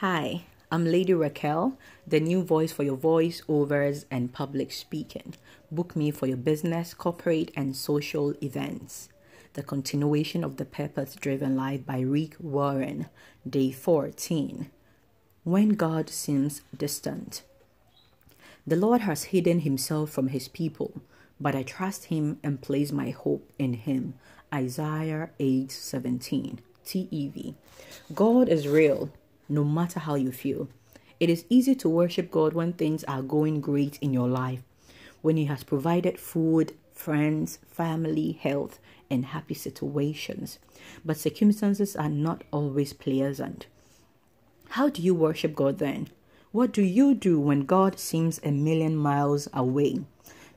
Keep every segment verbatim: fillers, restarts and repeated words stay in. Hi, I'm Lady Raquel, the new voice for your voiceovers and public speaking. Book me for your business, corporate, and social events. The continuation of the Purpose-Driven Life by Rick Warren, Day fourteen. When God seems distant. The Lord has hidden himself from his people, but I trust him and place my hope in him. Isaiah eight seventeen, T E V. God is real. No matter how you feel, it is easy to worship God when things are going great in your life, when he has provided food, friends, family, health, and happy situations. But circumstances are not always pleasant. How do you worship God then? What do you do when God seems a million miles away?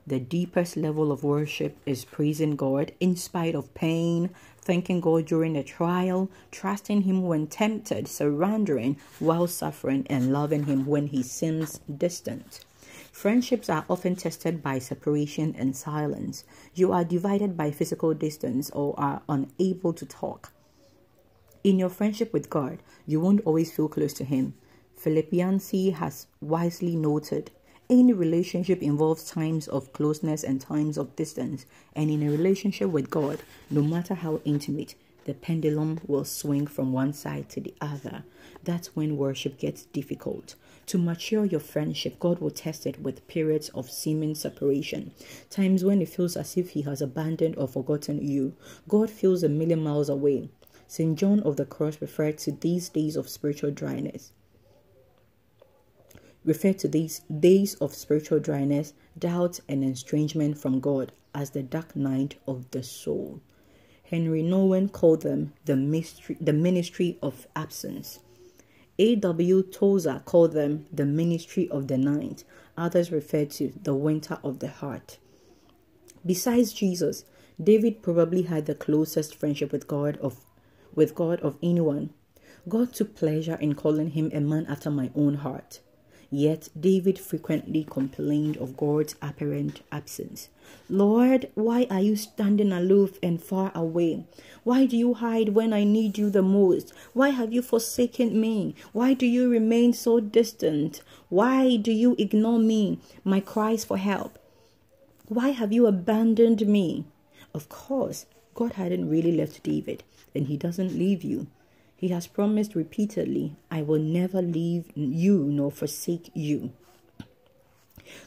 The deepest level of worship is praising God in spite of pain, thanking God during a trial, trusting him when tempted, surrendering while suffering, and loving him when he seems distant. Friendships are often tested by separation and silence. You are divided by physical distance or are unable to talk. In your friendship with God, you won't always feel close to him. Philippians has wisely noted, any relationship involves times of closeness and times of distance, and in a relationship with God, no matter how intimate, the pendulum will swing from one side to the other. That's when worship gets difficult. To mature your friendship, God will test it with periods of seeming separation, times when it feels as if he has abandoned or forgotten you. God feels a million miles away. Saint John of the Cross referred to these days of spiritual dryness. Refer to these days of spiritual dryness, doubt, and estrangement from God as the dark night of the soul. Henry Nouwen called them the mystery, the ministry of absence. A W Tozer called them the ministry of the night. Others refer to the winter of the heart. Besides Jesus, David probably had the closest friendship with God of, with God of anyone. God took pleasure in calling him a man after my own heart. Yet David frequently complained of God's apparent absence. Lord, why are you standing aloof and far away? Why do you hide when I need you the most? Why have you forsaken me? Why do you remain so distant? Why do you ignore me, my cries for help? Why have you abandoned me? Of course, God hadn't really left David, and he doesn't leave you. He has promised repeatedly, I will never leave you nor forsake you.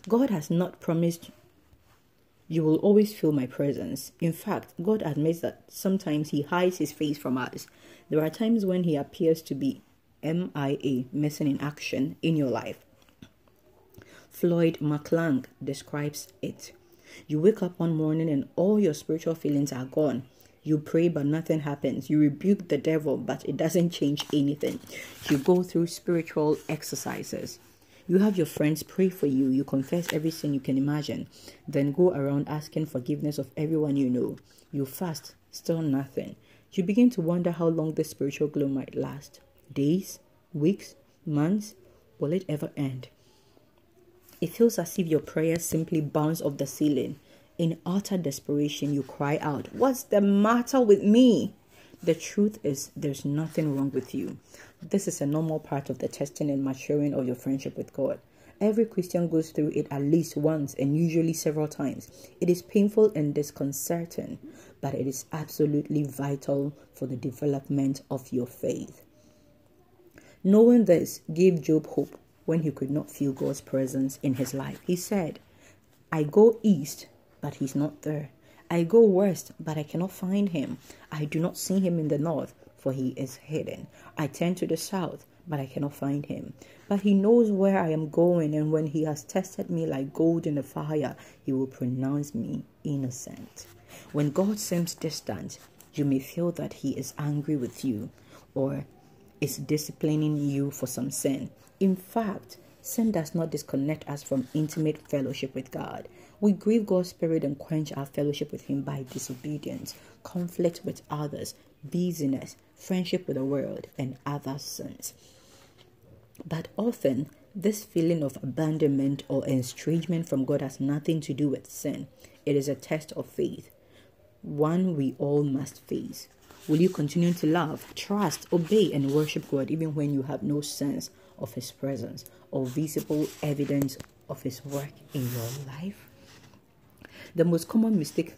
God has not promised, you will always feel my presence. In fact, God admits that sometimes he hides his face from us. There are times when he appears to be M I A, missing in action, in your life. Floyd McClung describes it. You wake up one morning and all your spiritual feelings are gone. You pray, but nothing happens. You rebuke the devil, but it doesn't change anything. You go through spiritual exercises. You have your friends pray for you. You confess every sin you can imagine. Then go around asking forgiveness of everyone you know. You fast, still nothing. You begin to wonder how long this spiritual glow might last. Days, weeks, months. Will it ever end? It feels as if your prayers simply bounce off the ceiling. In utter desperation, you cry out, what's the matter with me? The truth is, there's nothing wrong with you. This is a normal part of the testing and maturing of your friendship with God. Every Christian goes through it at least once and usually several times. It is painful and disconcerting, but it is absolutely vital for the development of your faith. Knowing this gave Job hope when he could not feel God's presence in his life. He said, I go east, but he's not there. I go west, but I cannot find him. I do not see him in the north, for he is hidden. I turn to the south, but I cannot find him. But he knows where I am going, and when he has tested me like gold in the fire, he will pronounce me innocent. When God seems distant, you may feel that he is angry with you, or is disciplining you for some sin. In fact, sin does not disconnect us from intimate fellowship with God. We grieve God's spirit and quench our fellowship with him by disobedience, conflict with others, busyness, friendship with the world, and other sins. But often, this feeling of abandonment or estrangement from God has nothing to do with sin. It is a test of faith, one we all must face. Will you continue to love, trust, obey, and worship God even when you have no sense of His presence or visible evidence of His work in your life? The most common mistake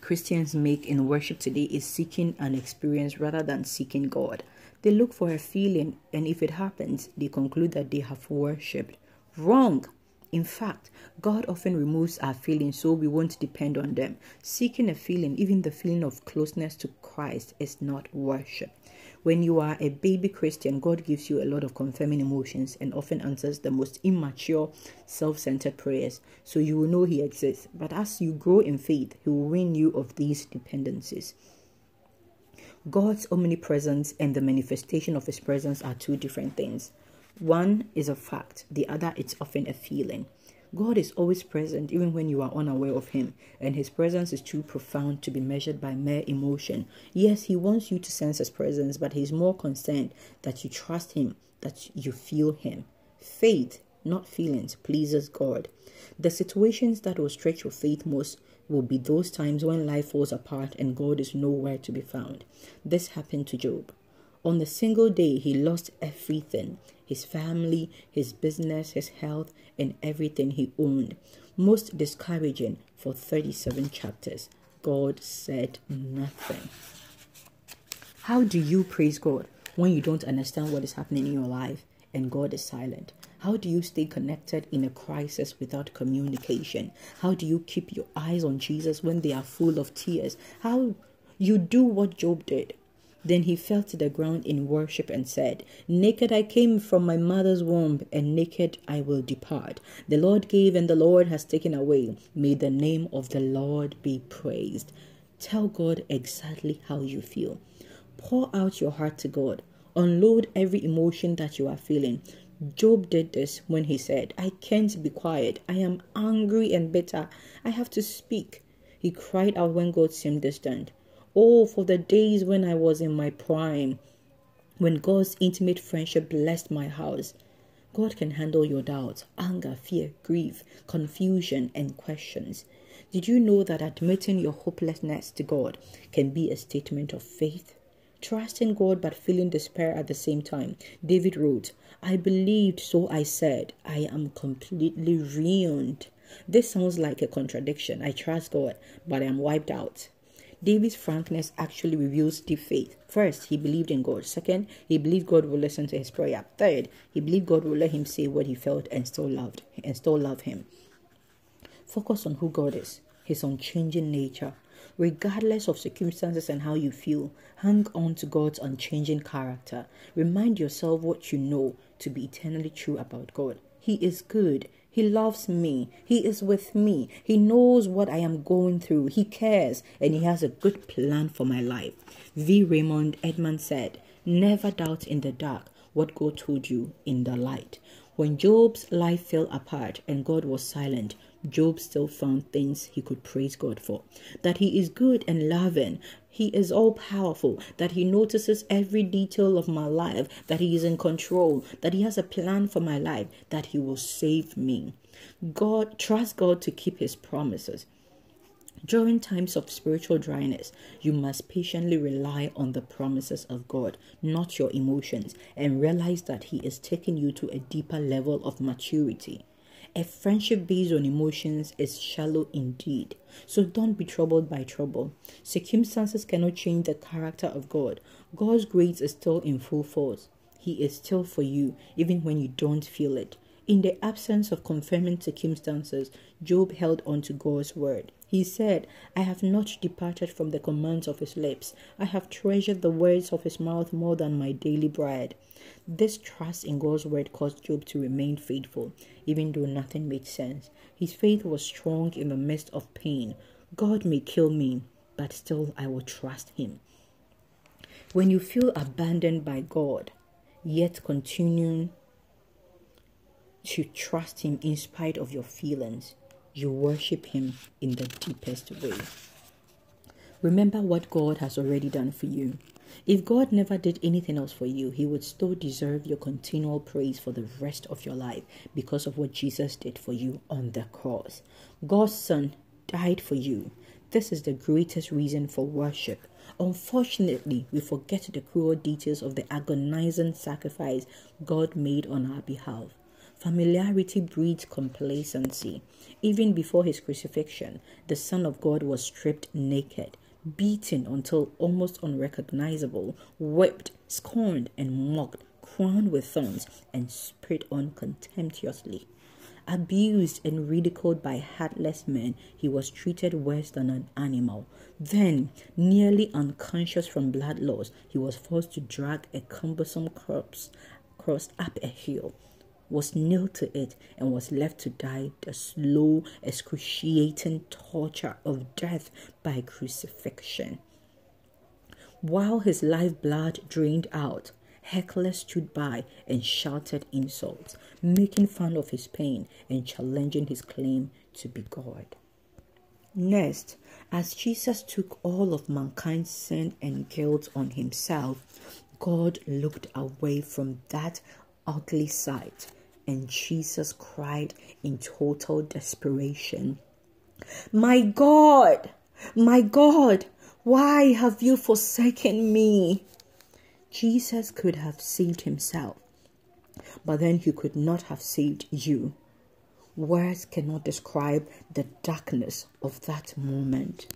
Christians make in worship today is seeking an experience rather than seeking God. They look for a feeling, and if it happens, they conclude that they have worshipped. Wrong! In fact, God often removes our feelings so we won't depend on them. Seeking a feeling, even the feeling of closeness to Christ, is not worship. When you are a baby Christian, God gives you a lot of confirming emotions and often answers the most immature, self-centered prayers, so you will know He exists. But as you grow in faith, He will wean you of these dependencies. God's omnipresence and the manifestation of His presence are two different things. One is a fact, the other is often a feeling. God is always present even when you are unaware of Him, and His presence is too profound to be measured by mere emotion. Yes, He wants you to sense His presence, but He is more concerned that you trust Him, that you feel Him. Faith, not feelings, pleases God. The situations that will stretch your faith most will be those times when life falls apart and God is nowhere to be found. This happened to Job. On the single day, he lost everything. His family, his business, his health, and everything he owned. Most discouraging for thirty-seven chapters. God said nothing. How do you praise God when you don't understand what is happening in your life and God is silent? How do you stay connected in a crisis without communication? How do you keep your eyes on Jesus when they are full of tears? How you do what Job did? Then he fell to the ground in worship and said, "Naked I came from my mother's womb, and naked I will depart. The Lord gave, and the Lord has taken away. May the name of the Lord be praised." Tell God exactly how you feel. Pour out your heart to God. Unload every emotion that you are feeling. Job did this when he said, "I can't be quiet. I am angry and bitter. I have to speak." He cried out when God seemed distant. Oh, for the days when I was in my prime, when God's intimate friendship blessed my house. God can handle your doubts, anger, fear, grief, confusion, and questions. Did you know that admitting your hopelessness to God can be a statement of faith? Trusting God but feeling despair at the same time. David wrote, "I believed, so I said, I am completely ruined. This sounds like a contradiction. I trust God, but I am wiped out." David's frankness actually reveals deep faith. First, he believed in God. Second, he believed God would listen to his prayer. Third, he believed God would let him say what he felt and still loved and still love him. Focus on who God is, His unchanging nature. Regardless of circumstances and how you feel, hang on to God's unchanging character. Remind yourself what you know to be eternally true about God. He is good. He loves me. He is with me. He knows what I am going through. He cares, and He has a good plan for my life. V. Raymond Edmond said, "Never doubt in the dark what God told you in the light." When Job's life fell apart and God was silent, Job still found things he could praise God for. That He is good and loving. He is all-powerful. That He notices every detail of my life. That He is in control. That He has a plan for my life. That He will save me. God, trust God to keep His promises. During times of spiritual dryness, you must patiently rely on the promises of God, not your emotions, and realize that He is taking you to a deeper level of maturity. A friendship based on emotions is shallow indeed. So don't be troubled by trouble. Circumstances cannot change the character of God. God's grace is still in full force. He is still for you, even when you don't feel it. In the absence of confirming circumstances, Job held on to God's word. He said, "I have not departed from the commands of His lips. I have treasured the words of His mouth more than my daily bread." This trust in God's word caused Job to remain faithful, even though nothing made sense. His faith was strong in the midst of pain. God may kill me, but still I will trust Him. When you feel abandoned by God, yet continue to trust Him in spite of your feelings, you worship Him in the deepest way. Remember what God has already done for you. If God never did anything else for you, He would still deserve your continual praise for the rest of your life because of what Jesus did for you on the cross. God's Son died for you. This is the greatest reason for worship. Unfortunately, we forget the cruel details of the agonizing sacrifice God made on our behalf. Familiarity breeds complacency. Even before his crucifixion, the Son of God was stripped naked, beaten until almost unrecognizable, whipped, scorned, and mocked, crowned with thorns, and spit on contemptuously. Abused and ridiculed by heartless men, he was treated worse than an animal. Then, nearly unconscious from blood loss, he was forced to drag a cumbersome corpse cross up a hill, was nailed to it, and was left to die the slow, excruciating torture of death by crucifixion. While his lifeblood drained out, Heckler stood by and shouted insults, making fun of his pain and challenging his claim to be God. Next, as Jesus took all of mankind's sin and guilt on himself, God looked away from that ugly sight, and Jesus cried in total desperation, "My God, my God, why have you forsaken me?" Jesus could have saved himself, but then he could not have saved you. Words cannot describe the darkness of that moment.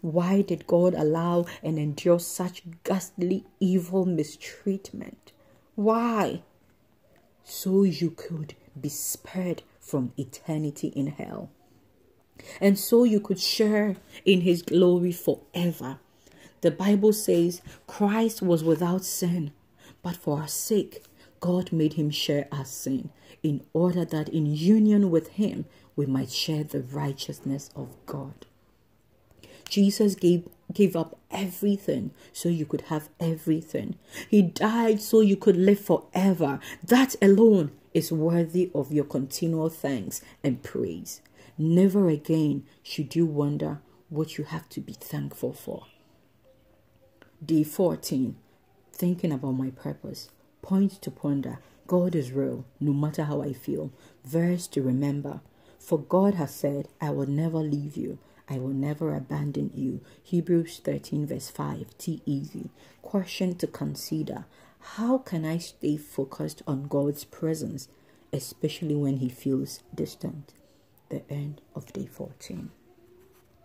Why did God allow and endure such ghastly evil mistreatment? Why? So you could be spared from eternity in hell. And so you could share in his glory forever. The Bible says Christ was without sin, but for our sake, God made him share our sin in order that in union with him, we might share the righteousness of God. Jesus gave, gave up everything so you could have everything. He died so you could live forever. That alone is worthy of your continual thanks and praise. Never again should you wonder what you have to be thankful for. Day fourteen, thinking about my purpose. Point to ponder. God is real, no matter how I feel. Verse to remember. For God has said, I will never leave you. I will never abandon you. Hebrews thirteen verse five. T easy. Question to consider. How can I stay focused on God's presence, especially when he feels distant? The end of day fourteen.